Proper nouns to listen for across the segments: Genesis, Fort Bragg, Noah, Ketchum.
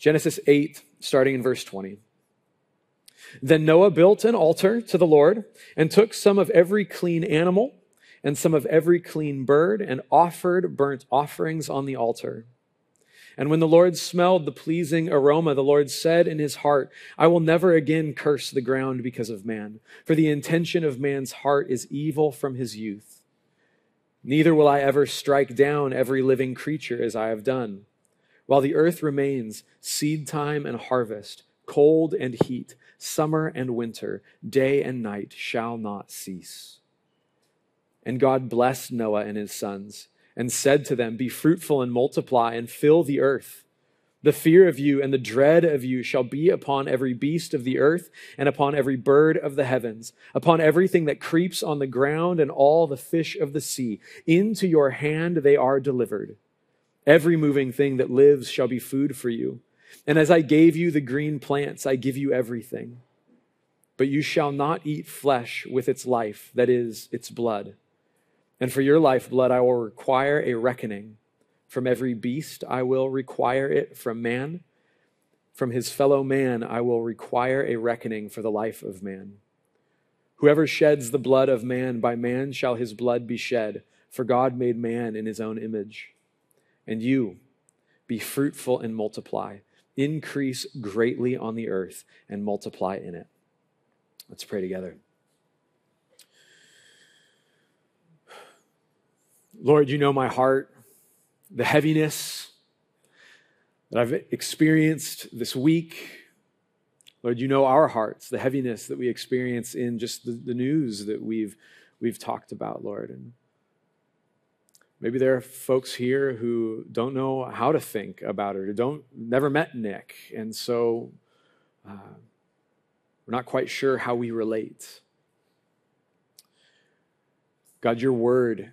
Genesis 8, starting in verse 20. Then Noah built an altar to the Lord and took some of every clean animal and some of every clean bird and offered burnt offerings on the altar. And when the Lord smelled the pleasing aroma, the Lord said in his heart, I will never again curse the ground because of man, for the intention of man's heart is evil from his youth. Neither will I ever strike down every living creature as I have done. While the earth remains, seed time and harvest, cold and heat, summer and winter, day and night shall not cease. And God blessed Noah and his sons and said to them, be fruitful and multiply and fill the earth. The fear of you and the dread of you shall be upon every beast of the earth and upon every bird of the heavens, upon everything that creeps on the ground and all the fish of the sea. Into your hand they are delivered. Every moving thing that lives shall be food for you. And as I gave you the green plants, I give you everything. But you shall not eat flesh with its life, that is, its blood. And for your lifeblood, I will require a reckoning. From every beast, I will require it from man. From his fellow man, I will require a reckoning for the life of man. Whoever sheds the blood of man, by man shall his blood be shed. For God made man in his own image. And you, be fruitful and multiply. Increase greatly on the earth and multiply in it. Let's pray together. Lord, you know my heart, the heaviness that I've experienced this week. Lord, you know our hearts, the heaviness that we experience in just the news that we've talked about, Lord. And maybe there are folks here who don't know how to think about it or never met Nick, and so we're not quite sure how we relate. God, your word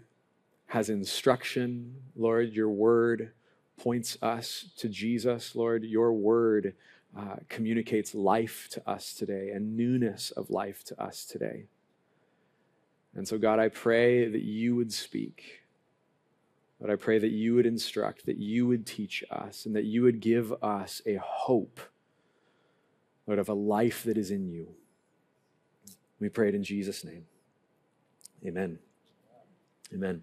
has instruction, Lord. Your word points us to Jesus, Lord. Your word communicates life to us today and newness of life to us today. And so, God, I pray that you would speak. But I pray that you would instruct, that you would teach us, and that you would give us a hope, Lord, of a life that is in you. We pray it in Jesus' name. Amen. Amen.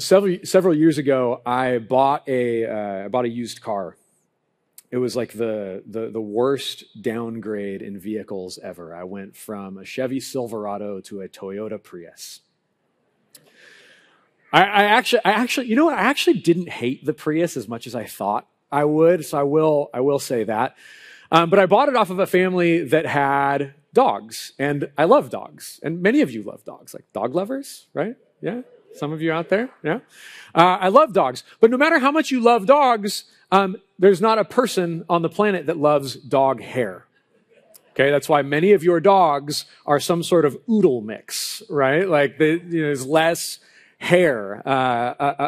Several years ago, I bought a used car. It was like the worst downgrade in vehicles ever. I went from a Chevy Silverado to a Toyota Prius. I actually, you know what? I actually didn't hate the Prius as much as I thought I would. So I will say that. But I bought it off of a family that had dogs, and I love dogs. And many of you love dogs, like dog lovers, right? Yeah. Some of you out there. Yeah. I love dogs, but no matter how much you love dogs, there's not a person on the planet that loves dog hair. Okay, that's why many of your dogs are some sort of oodle mix, right? Like there's less hair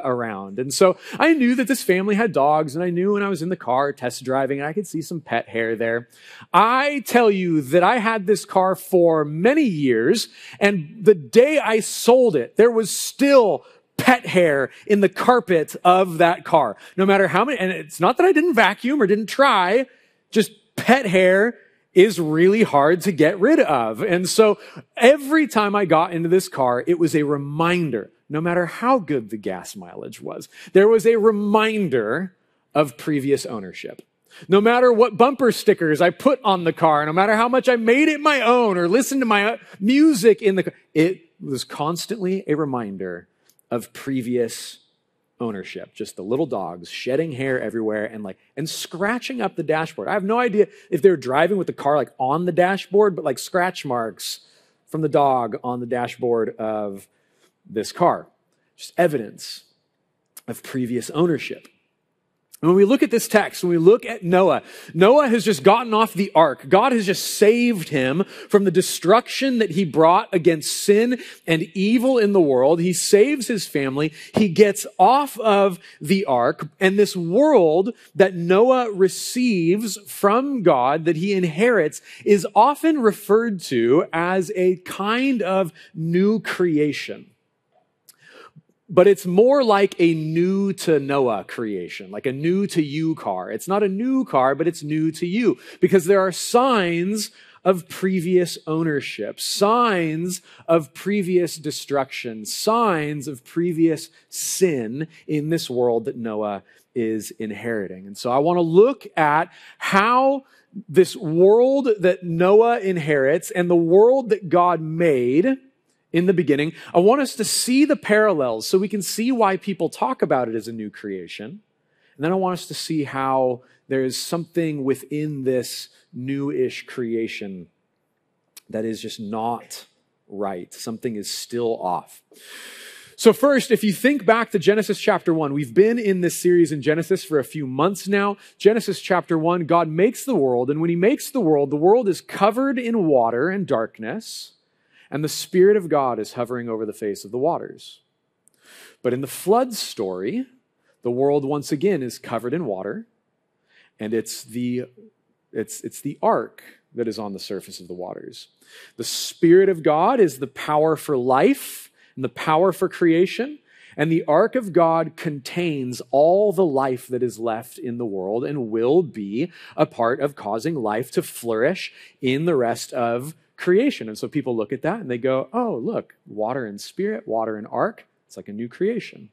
around. And so I knew that this family had dogs, and I knew when I was in the car test driving, I could see some pet hair there. I tell you that I had this car for many years, and the day I sold it, there was still pet hair in the carpet of that car. No matter how many, and it's not that I didn't vacuum or didn't try, just pet hair is really hard to get rid of. And so every time I got into this car, it was a reminder. No matter how good the gas mileage was, there was a reminder of previous ownership. No matter what bumper stickers I put on the car, no matter how much I made it my own or listened to my music in the car, it was constantly a reminder of previous ownership. Just the little dogs shedding hair everywhere and scratching up the dashboard. I have no idea if they were driving with the car on the dashboard, but scratch marks from the dog on the dashboard of this car, just evidence of previous ownership. And when we look at this text, when we look at Noah has just gotten off the ark. God has just saved him from the destruction that he brought against sin and evil in the world. He saves his family. He gets off of the ark, and this world that Noah receives from God, that he inherits, is often referred to as a kind of new creation. But it's more like a new to Noah creation, like a new to you car. It's not a new car, but it's new to you because there are signs of previous ownership, signs of previous destruction, signs of previous sin in this world that Noah is inheriting. And so I want to look at how this world that Noah inherits and the world that God made in the beginning, I want us to see the parallels so we can see why people talk about it as a new creation. And then I want us to see how there is something within this new-ish creation that is just not right. Something is still off. So first, if you think back to Genesis chapter 1, we've been in this series in Genesis for a few months now. Genesis chapter 1, God makes the world, and when he makes the world is covered in water and darkness, and the Spirit of God is hovering over the face of the waters. But in the flood story, the world once again is covered in water, and it's the ark that is on the surface of the waters. The Spirit of God is the power for life and the power for creation, and the ark of God contains all the life that is left in the world and will be a part of causing life to flourish in the rest of creation. And so people look at that and they go, oh, look, water and spirit, water and ark. It's like a new creation.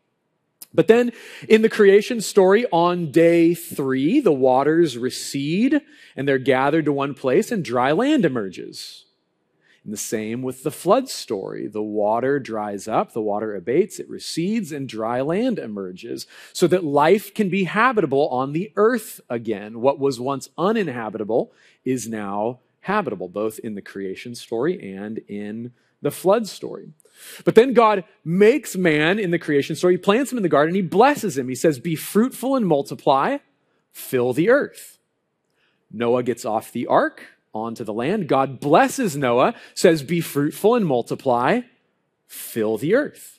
But then in the creation story on day 3, the waters recede and they're gathered to one place and dry land emerges. And the same with the flood story. The water dries up, the water abates, it recedes, and dry land emerges so that life can be habitable on the earth again. What was once uninhabitable is now habitable, both in the creation story and in the flood story. But then God makes man in the creation story. He plants him in the garden. He blesses him. He says, be fruitful and multiply, fill the earth. Noah gets off the ark onto the land. God blesses Noah, says, be fruitful and multiply, fill the earth.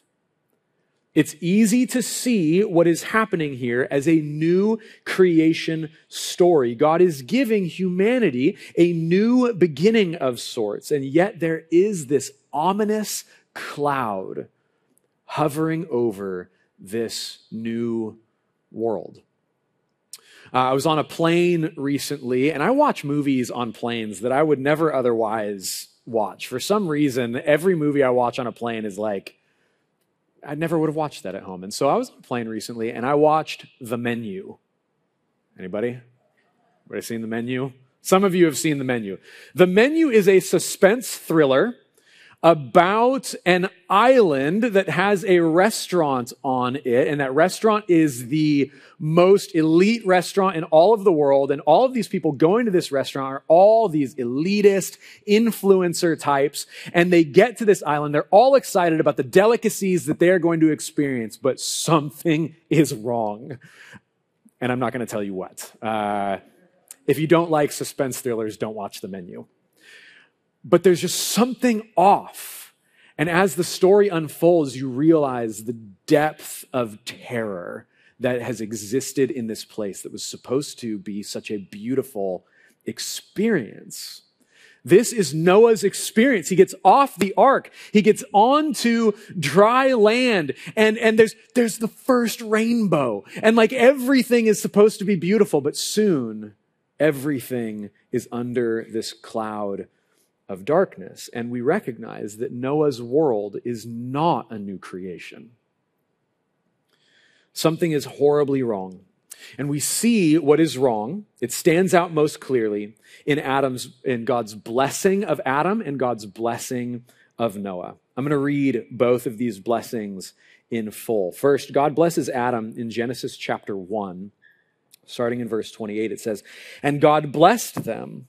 It's easy to see what is happening here as a new creation story. God is giving humanity a new beginning of sorts, and yet there is this ominous cloud hovering over this new world. I was on a plane recently, and I watch movies on planes that I would never otherwise watch. For some reason, every movie I watch on a plane is like, I never would have watched that at home. And so I was on a plane recently and I watched The Menu. Anybody? Anybody seen The Menu? Some of you have seen The Menu. The Menu is a suspense thriller about an island that has a restaurant on it. And that restaurant is the most elite restaurant in all of the world. And all of these people going to this restaurant are all these elitist influencer types. And they get to this island. They're all excited about the delicacies that they're going to experience. But something is wrong. And I'm not going to tell you what. If you don't like suspense thrillers, don't watch The Menu. But there's just something off. And as the story unfolds, you realize the depth of terror that has existed in this place that was supposed to be such a beautiful experience. This is Noah's experience. He gets off the ark. He gets onto dry land. And there's the first rainbow. And like everything is supposed to be beautiful, but soon everything is under this cloud of darkness, and we recognize that Noah's world is not a new creation. Something is horribly wrong, and we see what is wrong. It stands out most clearly in God's blessing of Adam and God's blessing of Noah. I'm going to read both of these blessings in full. First, God blesses Adam in Genesis chapter 1, starting in verse 28. It says, "And God blessed them.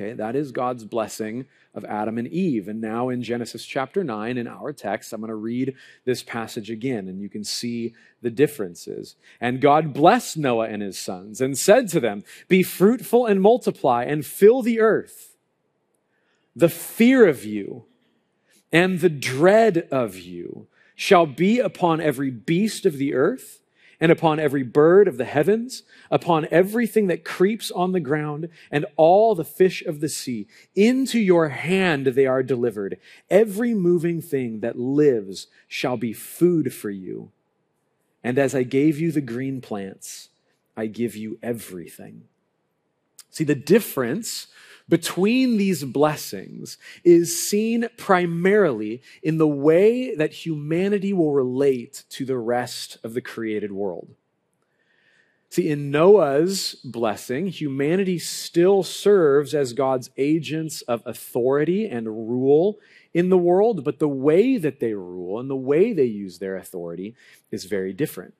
Okay, that is God's blessing of Adam and Eve. And now in Genesis chapter 9, in our text, I'm going to read this passage again, and you can see the differences. And God blessed Noah and his sons and said to them, "Be fruitful and multiply and fill the earth. The fear of you and the dread of you shall be upon every beast of the earth, and upon every bird of the heavens, upon everything that creeps on the ground, and all the fish of the sea. Into your hand they are delivered. Every moving thing that lives shall be food for you. And as I gave you the green plants, I give you everything." See, the difference between these blessings is seen primarily in the way that humanity will relate to the rest of the created world. See, in Noah's blessing, humanity still serves as God's agents of authority and rule in the world, but the way that they rule and the way they use their authority is very different.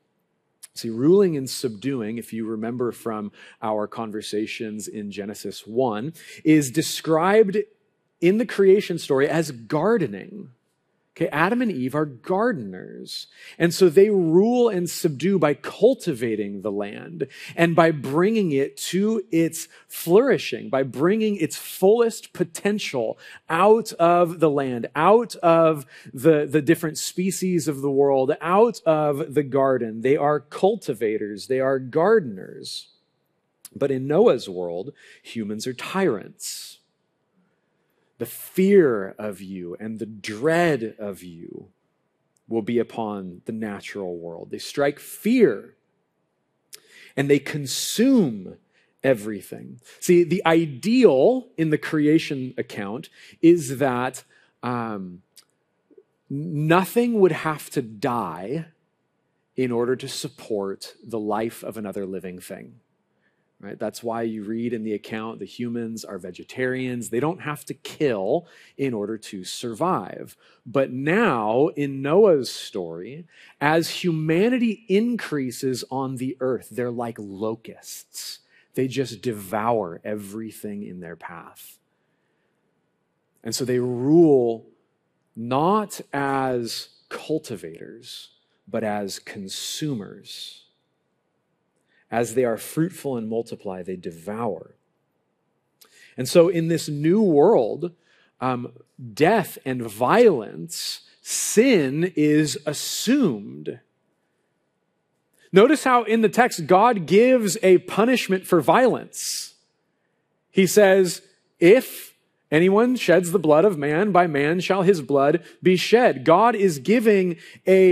See, ruling and subduing, if you remember from our conversations in Genesis 1, is described in the creation story as gardening. Okay, Adam and Eve are gardeners. And so they rule and subdue by cultivating the land and by bringing it to its flourishing, by bringing its fullest potential out of the land, out of the different species of the world, out of the garden. They are cultivators. They are gardeners. But in Noah's world, humans are tyrants. The fear of you and the dread of you will be upon the natural world. They strike fear and they consume everything. See, the ideal in the creation account is that nothing would have to die in order to support the life of another living thing. Right? That's why you read in the account the humans are vegetarians. They don't have to kill in order to survive. But now in Noah's story, as humanity increases on the earth, they're like locusts. They just devour everything in their path. And so they rule not as cultivators, but as consumers. As they are fruitful and multiply, they devour. And so in this new world, death and violence, sin is assumed. Notice how in the text, God gives a punishment for violence. He says, if anyone sheds the blood of man, by man shall his blood be shed. God is giving a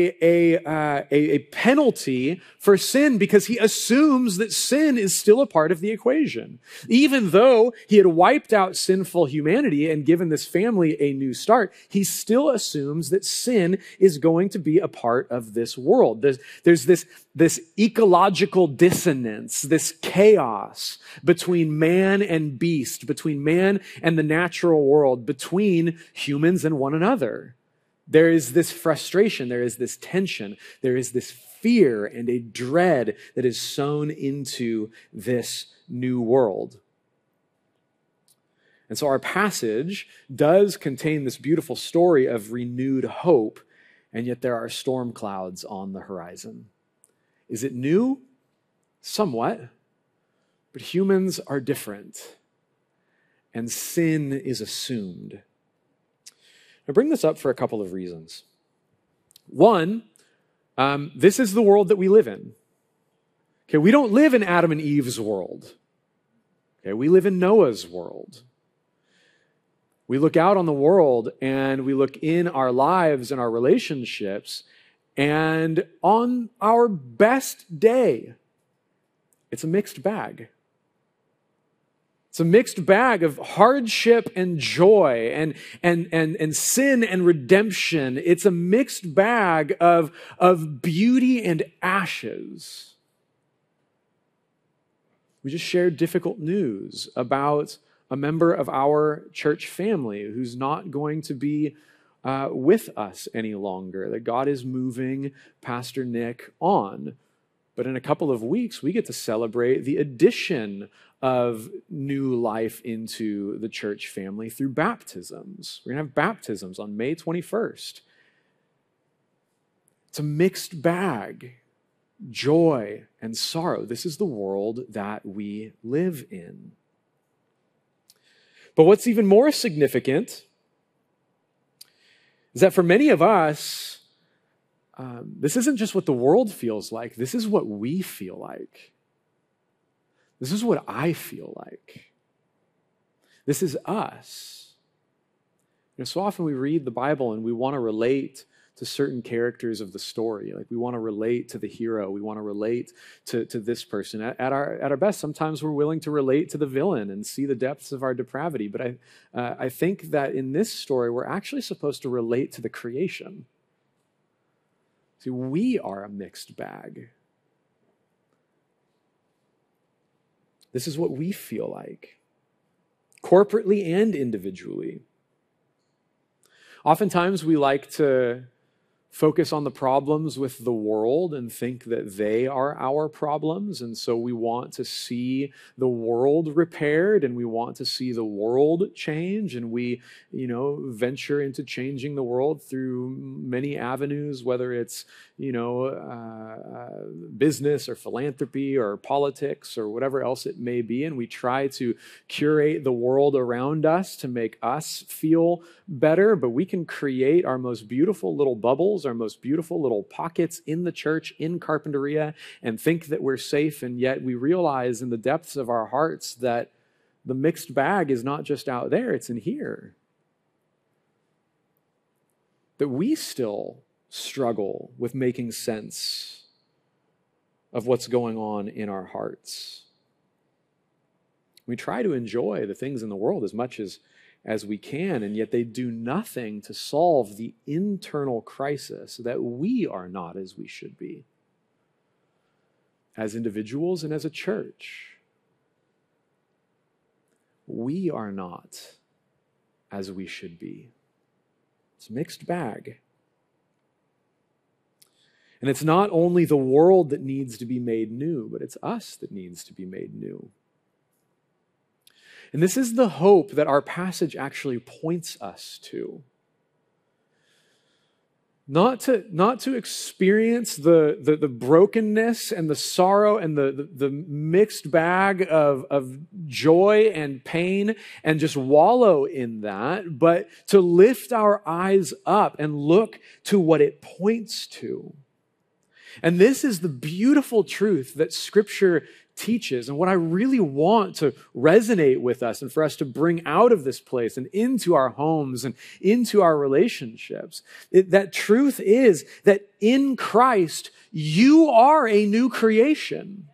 penalty for sin because he assumes that sin is still a part of the equation. Even though he had wiped out sinful humanity and given this family a new start, he still assumes that sin is going to be a part of this world. There's this ecological dissonance, this chaos between man and beast, between man and the natural world, between humans and one another. There is this frustration, there is this tension, there is this fear and a dread that is sown into this new world. And so our passage does contain this beautiful story of renewed hope, and yet there are storm clouds on the horizon. Is it new? Somewhat. But humans are different. And sin is assumed. I bring this up for a couple of reasons. One, this is the world that we live in. Okay, we don't live in Adam and Eve's world. Okay, we live in Noah's world. We look out on the world and we look in our lives and our relationships, and on our best day, it's a mixed bag. It's a mixed bag of hardship and joy and sin and redemption. It's a mixed bag of beauty and ashes. We just shared difficult news about a member of our church family who's not going to be with us any longer, that God is moving Pastor Nick on. But in a couple of weeks, we get to celebrate the addition of new life into the church family through baptisms. We're going to have baptisms on May 21st. It's a mixed bag, joy and sorrow. This is the world that we live in. But what's even more significant is that for many of us, this isn't just what the world feels like. This is what we feel like. This is what I feel like. This is us. You know, so often we read the Bible and we want to relate to certain characters of the story. Like, we want to relate to the hero. We want to relate to this person. At our best, sometimes we're willing to relate to the villain and see the depths of our depravity. But I think that in this story, we're actually supposed to relate to the creation. See, we are a mixed bag. This is what we feel like, corporately and individually. Oftentimes we like to focus on the problems with the world and think that they are our problems. And so we want to see the world repaired and we want to see the world change. And we, you know, venture into changing the world through many avenues, whether it's, you know, business or philanthropy or politics or whatever else it may be. And we try to curate the world around us to make us feel better, but we can create our most beautiful little bubbles, our most beautiful little pockets in the church, in Carpinteria, and think that we're safe, and yet we realize in the depths of our hearts that the mixed bag is not just out there, it's in here. That we still struggle with making sense of what's going on in our hearts. We try to enjoy the things in the world as much as we can, and yet they do nothing to solve the internal crisis that we are not as we should be, as individuals and as a church. We are not as we should be. It's a mixed bag. And it's not only the world that needs to be made new, but it's us that needs to be made new. And this is the hope that our passage actually points us to. Not to experience the brokenness and the sorrow and the mixed bag of joy and pain and just wallow in that, but to lift our eyes up and look to what it points to. And this is the beautiful truth that Scripture teaches. And what I really want to resonate with us and for us to bring out of this place and into our homes and into our relationships, that truth is that in Christ, you are a new creation.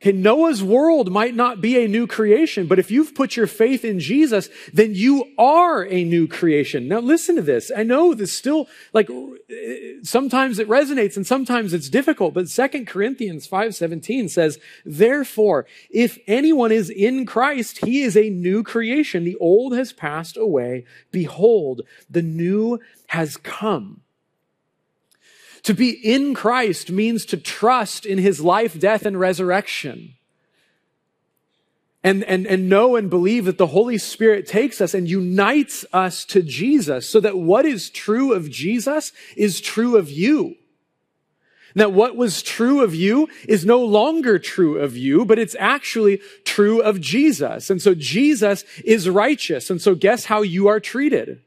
Okay, Noah's world might not be a new creation, but if you've put your faith in Jesus, then you are a new creation. Now listen to this. I know this still, like, sometimes it resonates and sometimes it's difficult, but 2 Corinthians 5:17 says, "Therefore, if anyone is in Christ, he is a new creation. The old has passed away. Behold, the new has come." To be in Christ means to trust in his life, death, and resurrection. And know and believe that the Holy Spirit takes us and unites us to Jesus so that what is true of Jesus is true of you. And that what was true of you is no longer true of you, but it's actually true of Jesus. And so Jesus is righteous. And so guess how you are treated?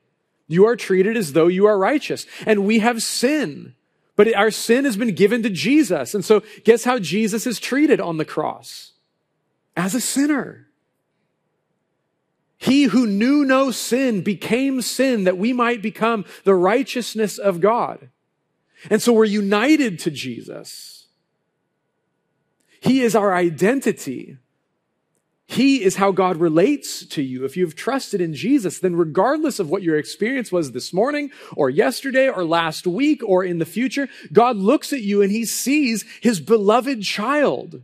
You are treated as though you are righteous. And we have sin. But our sin has been given to Jesus. And so guess how Jesus is treated on the cross? As a sinner. He who knew no sin became sin that we might become the righteousness of God. And so we're united to Jesus. He is our identity. He is how God relates to you. If you've trusted in Jesus, then regardless of what your experience was this morning or yesterday or last week or in the future, God looks at you and he sees his beloved child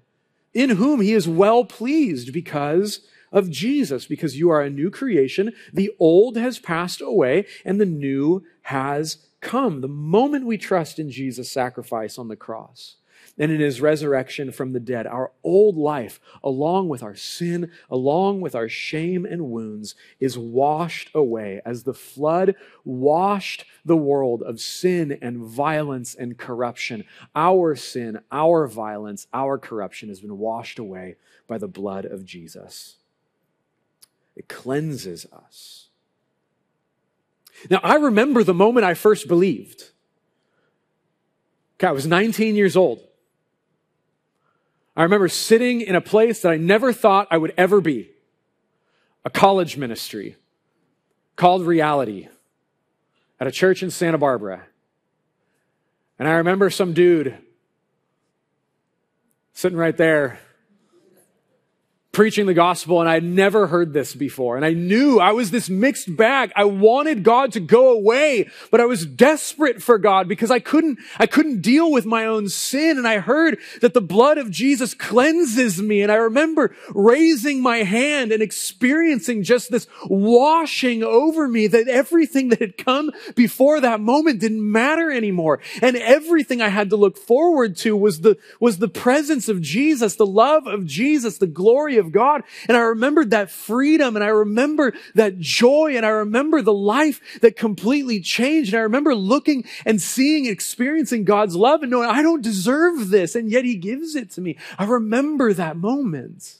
in whom he is well pleased because of Jesus, because you are a new creation. The old has passed away and the new has come the moment we trust in Jesus' sacrifice on the cross and in his resurrection from the dead. Our old life, along with our sin, along with our shame and wounds, is washed away as the flood washed the world of sin and violence and corruption. Our sin, our violence, our corruption has been washed away by the blood of Jesus. It cleanses us. Now, I remember the moment I first believed. Okay, I was 19 years old. I remember sitting in a place that I never thought I would ever be. A college ministry called Reality at a church in Santa Barbara. And I remember some dude sitting right there preaching the gospel, and I had never heard this before. And I knew I was this mixed bag. I wanted God to go away, but I was desperate for God because I couldn't deal with my own sin. And I heard that the blood of Jesus cleanses me. And I remember raising my hand and experiencing just this washing over me, that everything that had come before that moment didn't matter anymore. And everything I had to look forward to was the presence of Jesus, the love of Jesus, the glory of God. And I remembered that freedom, and I remember that joy, and I remember the life that completely changed. And I remember looking and seeing, experiencing God's love and knowing I don't deserve this, and yet he gives it to me. I remember that moment.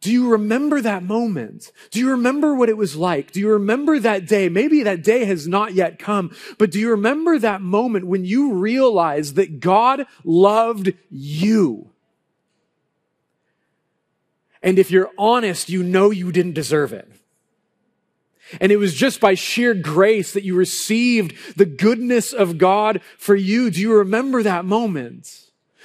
Do you remember that moment? Do you remember what it was like? Do you remember that day? Maybe that day has not yet come, but do you remember that moment when you realized that God loved you? And if you're honest, you know you didn't deserve it. And it was just by sheer grace that you received the goodness of God for you. Do you remember that moment?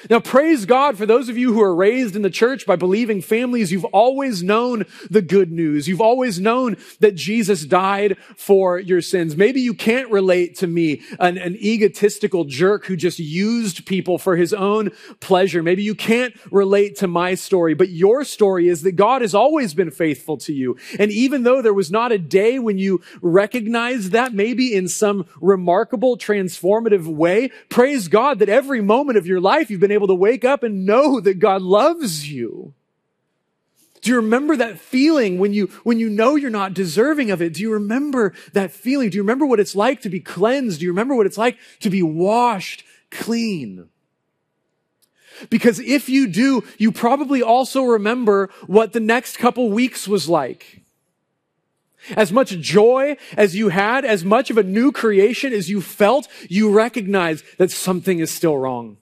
Now, praise God for those of you who are raised in the church by believing families. You've always known the good news. You've always known that Jesus died for your sins. Maybe you can't relate to me, an egotistical jerk who just used people for his own pleasure. Maybe you can't relate to my story, but your story is that God has always been faithful to you. And even though there was not a day when you recognized that, maybe in some remarkable, transformative way, praise God that every moment of your life you've been able to wake up and know that God loves you. Do you remember that feeling when you know you're not deserving of it? Do you remember that feeling? Do you remember what it's like to be cleansed? Do you remember what it's like to be washed clean? Because if you do, you probably also remember what the next couple weeks was like. As much joy as you had, as much of a new creation as you felt, you recognize that something is still wrong.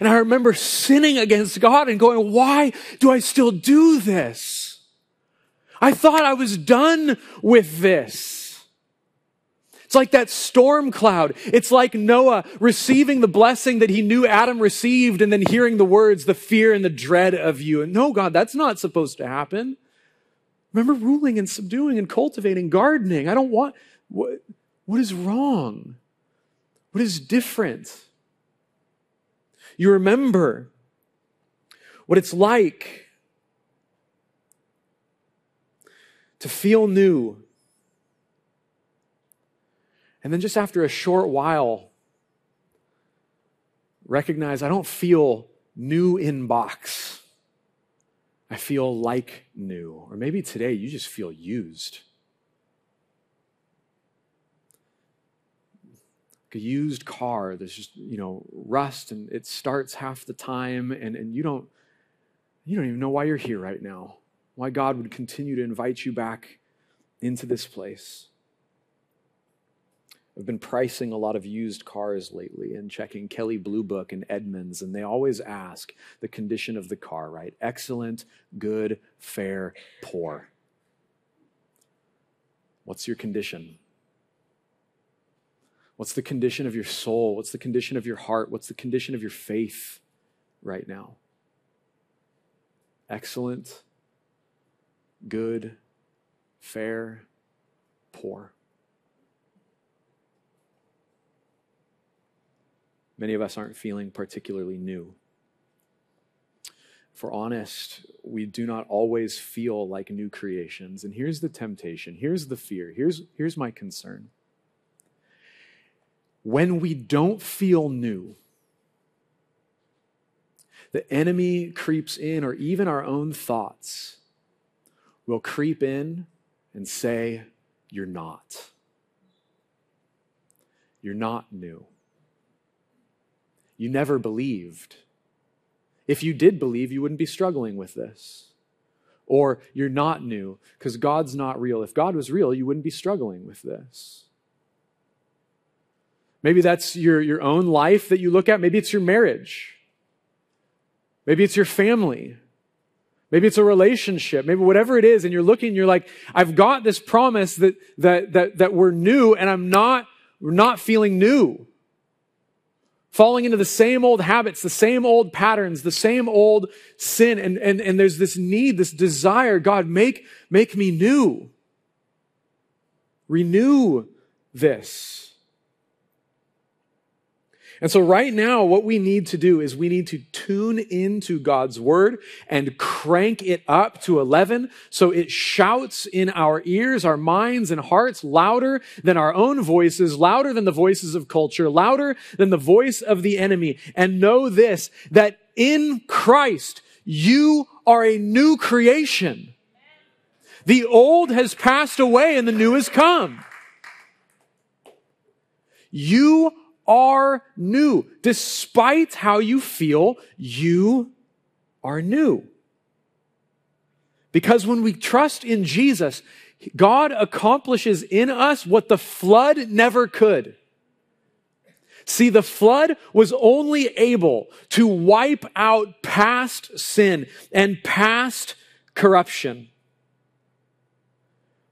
And I remember sinning against God and going, why do I still do this? I thought I was done with this. It's like that storm cloud. It's like Noah receiving the blessing that he knew Adam received and then hearing the words, the fear and the dread of you. And no, God, that's not supposed to happen. Remember ruling and subduing and cultivating, gardening. I don't want, what is wrong? What is different? You remember what it's like to feel new. And then just after a short while, recognize I don't feel new in box. I feel like new. Or maybe today you just feel used. A used car, there's just, rust, and it starts half the time, and you don't even know why you're here right now, why God would continue to invite you back into this place. I've been pricing a lot of used cars lately and checking Kelley Blue Book and Edmunds, and they always ask the condition of the car, right? Excellent, good, fair, poor. What's your condition? What's the condition of your soul? What's the condition of your heart? What's the condition of your faith right now? Excellent, good, fair, poor. Many of us aren't feeling particularly new. If we're honest, we do not always feel like new creations. And here's the temptation. Here's the fear. Here's my concern. When we don't feel new, the enemy creeps in, or even our own thoughts will creep in and say, you're not. You're not new. You never believed. If you did believe, you wouldn't be struggling with this. Or you're not new because God's not real. If God was real, you wouldn't be struggling with this. Maybe that's your own life that you look at. Maybe it's your marriage. Maybe it's your family. Maybe it's a relationship. Maybe whatever it is, and you're looking, you're like, I've got this promise that we're new, and we're not feeling new. Falling into the same old habits, the same old patterns, the same old sin. And there's this need, this desire, God, make me new. Renew this. And so right now, what we need to do is we need to tune into God's word and crank it up to 11 so it shouts in our ears, our minds, and hearts louder than our own voices, louder than the voices of culture, louder than the voice of the enemy. And know this, that in Christ, you are a new creation. The old has passed away and the new has come. You are new. Despite how you feel, you are new. Because when we trust in Jesus, God accomplishes in us what the flood never could. See, the flood was only able to wipe out past sin and past corruption.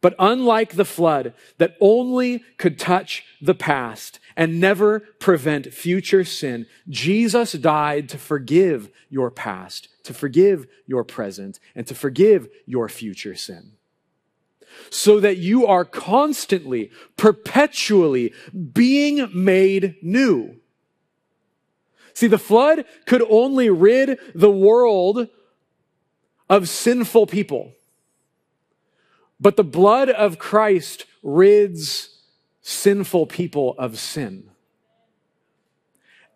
But unlike the flood that only could touch the past and never prevent future sin, Jesus died to forgive your past, to forgive your present, and to forgive your future sin. So that you are constantly, perpetually being made new. See, the flood could only rid the world of sinful people. But the blood of Christ rids sinful people of sin.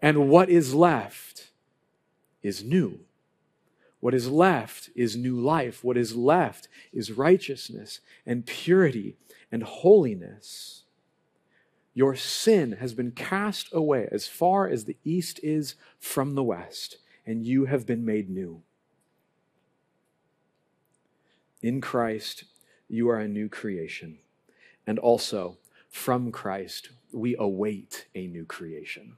And what is left is new. What is left is new life. What is left is righteousness and purity and holiness. Your sin has been cast away as far as the east is from the west, and you have been made new. In Christ, you are a new creation. And also, from Christ, we await a new creation.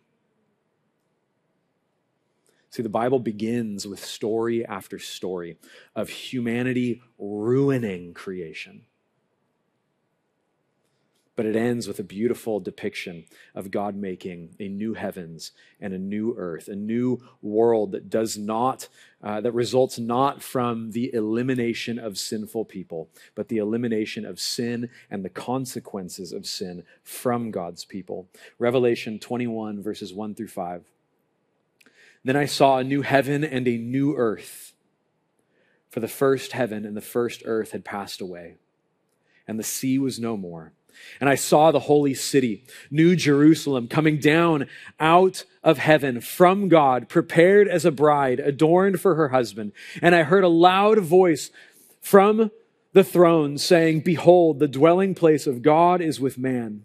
See, the Bible begins with story after story of humanity ruining creation. But it ends with a beautiful depiction of God making a new heavens and a new earth, a new world that results not from the elimination of sinful people, but the elimination of sin and the consequences of sin from God's people. Revelation 21, verses 1-5. Then I saw a new heaven and a new earth, for the first heaven and the first earth had passed away, and the sea was no more. And I saw the holy city, New Jerusalem, coming down out of heaven from God, prepared as a bride, adorned for her husband. And I heard a loud voice from the throne saying, "Behold, the dwelling place of God is with man.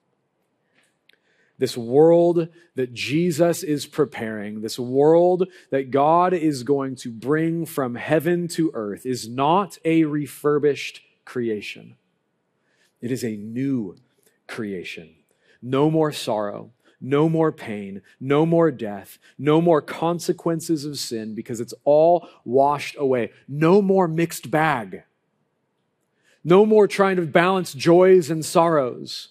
This world that Jesus is preparing, this world that God is going to bring from heaven to earth, is not a refurbished creation. It is a new creation. No more sorrow, no more pain, no more death, no more consequences of sin, because it's all washed away. No more mixed bag. No more trying to balance joys and sorrows.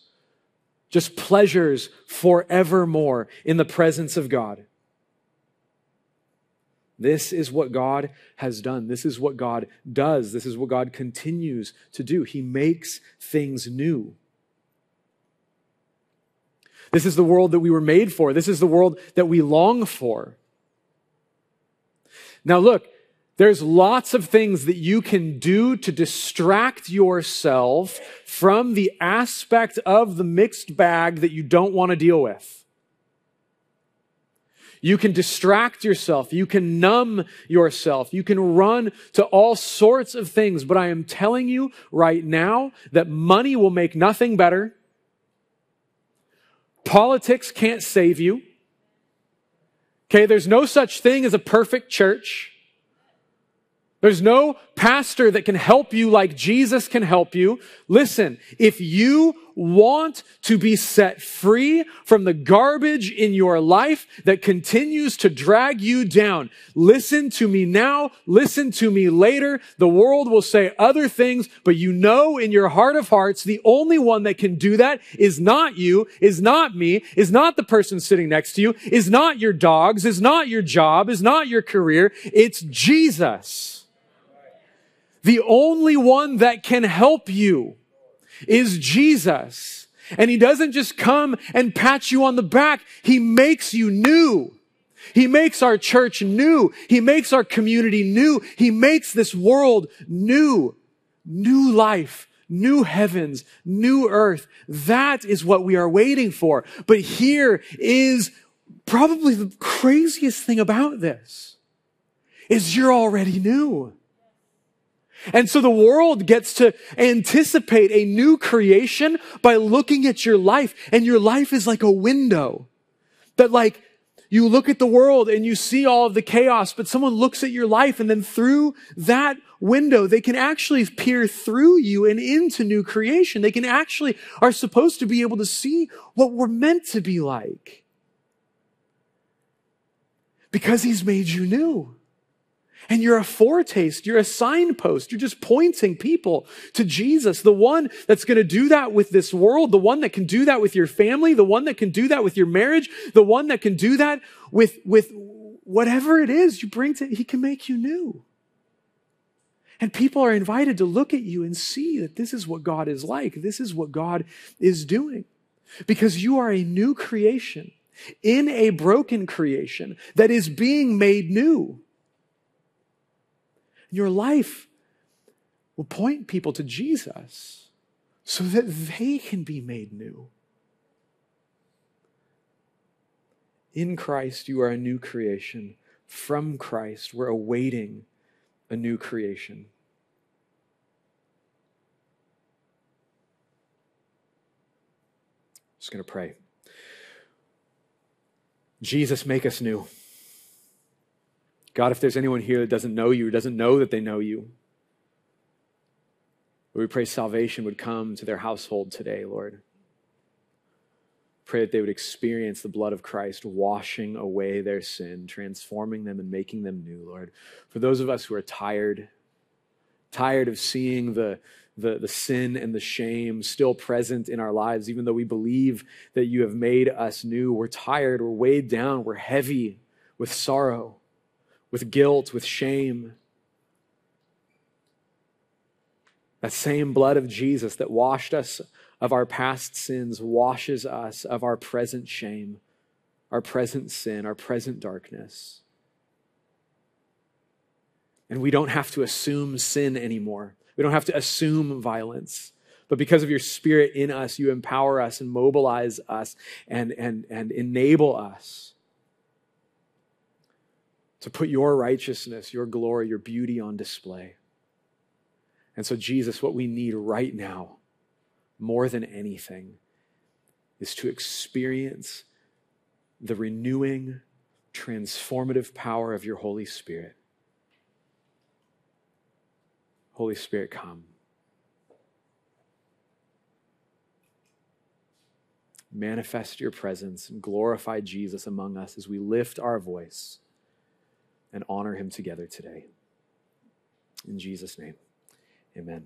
just pleasures forevermore in the presence of God. This is what God has done. This is what God does. This is what God continues to do. He makes things new. This is the world that we were made for. This is the world that we long for. Now look, there's lots of things that you can do to distract yourself from the aspect of the mixed bag that you don't want to deal with. You can distract yourself. You can numb yourself. You can run to all sorts of things. But I am telling you right now that money will make nothing better. Politics can't save you. Okay, there's no such thing as a perfect church. There's no pastor that can help you like Jesus can help you. Listen, if you want to be set free from the garbage in your life that continues to drag you down, listen to me now, listen to me later. The world will say other things, but you know in your heart of hearts, the only one that can do that is not you, is not me, is not the person sitting next to you, is not your dogs, is not your job, is not your career. It's Jesus. The only one that can help you is Jesus. And he doesn't just come and pat you on the back. He makes you new. He makes our church new. He makes our community new. He makes this world new. New life, new heavens, new earth. That is what we are waiting for. But here is probably the craziest thing about this, is you're already new. And so the world gets to anticipate a new creation by looking at your life. And your life is like a window that, like, you look at the world and you see all of the chaos, but someone looks at your life, and then through that window, they can actually peer through you and into new creation. They can actually are supposed to be able to see what we're meant to be like, because he's made you new. And you're a foretaste, you're a signpost, you're just pointing people to Jesus, the one that's going to do that with this world, the one that can do that with your family, the one that can do that with your marriage, the one that can do that with whatever it is you bring to, he can make you new. And people are invited to look at you and see that this is what God is like, this is what God is doing, because you are a new creation in a broken creation that is being made new. Your life will point people to Jesus so that they can be made new. In Christ, you are a new creation. From Christ, we're awaiting a new creation. I'm just going to pray. Jesus, make us new. God, if there's anyone here that doesn't know you or doesn't know that they know you, we pray salvation would come to their household today, Lord. Pray that they would experience the blood of Christ washing away their sin, transforming them and making them new, Lord. For those of us who are tired of seeing the sin and the shame still present in our lives, even though we believe that you have made us new, we're tired, we're weighed down, we're heavy with sorrow, with guilt, with shame. That same blood of Jesus that washed us of our past sins washes us of our present shame, our present sin, our present darkness. And we don't have to assume sin anymore. We don't have to assume violence. But because of your Spirit in us, you empower us and mobilize us and enable us to put your righteousness, your glory, your beauty on display. And so, Jesus, what we need right now, more than anything, is to experience the renewing, transformative power of your Holy Spirit. Holy Spirit, come. Manifest your presence and glorify Jesus among us as we lift our voice and honor him together today. In Jesus' name, amen.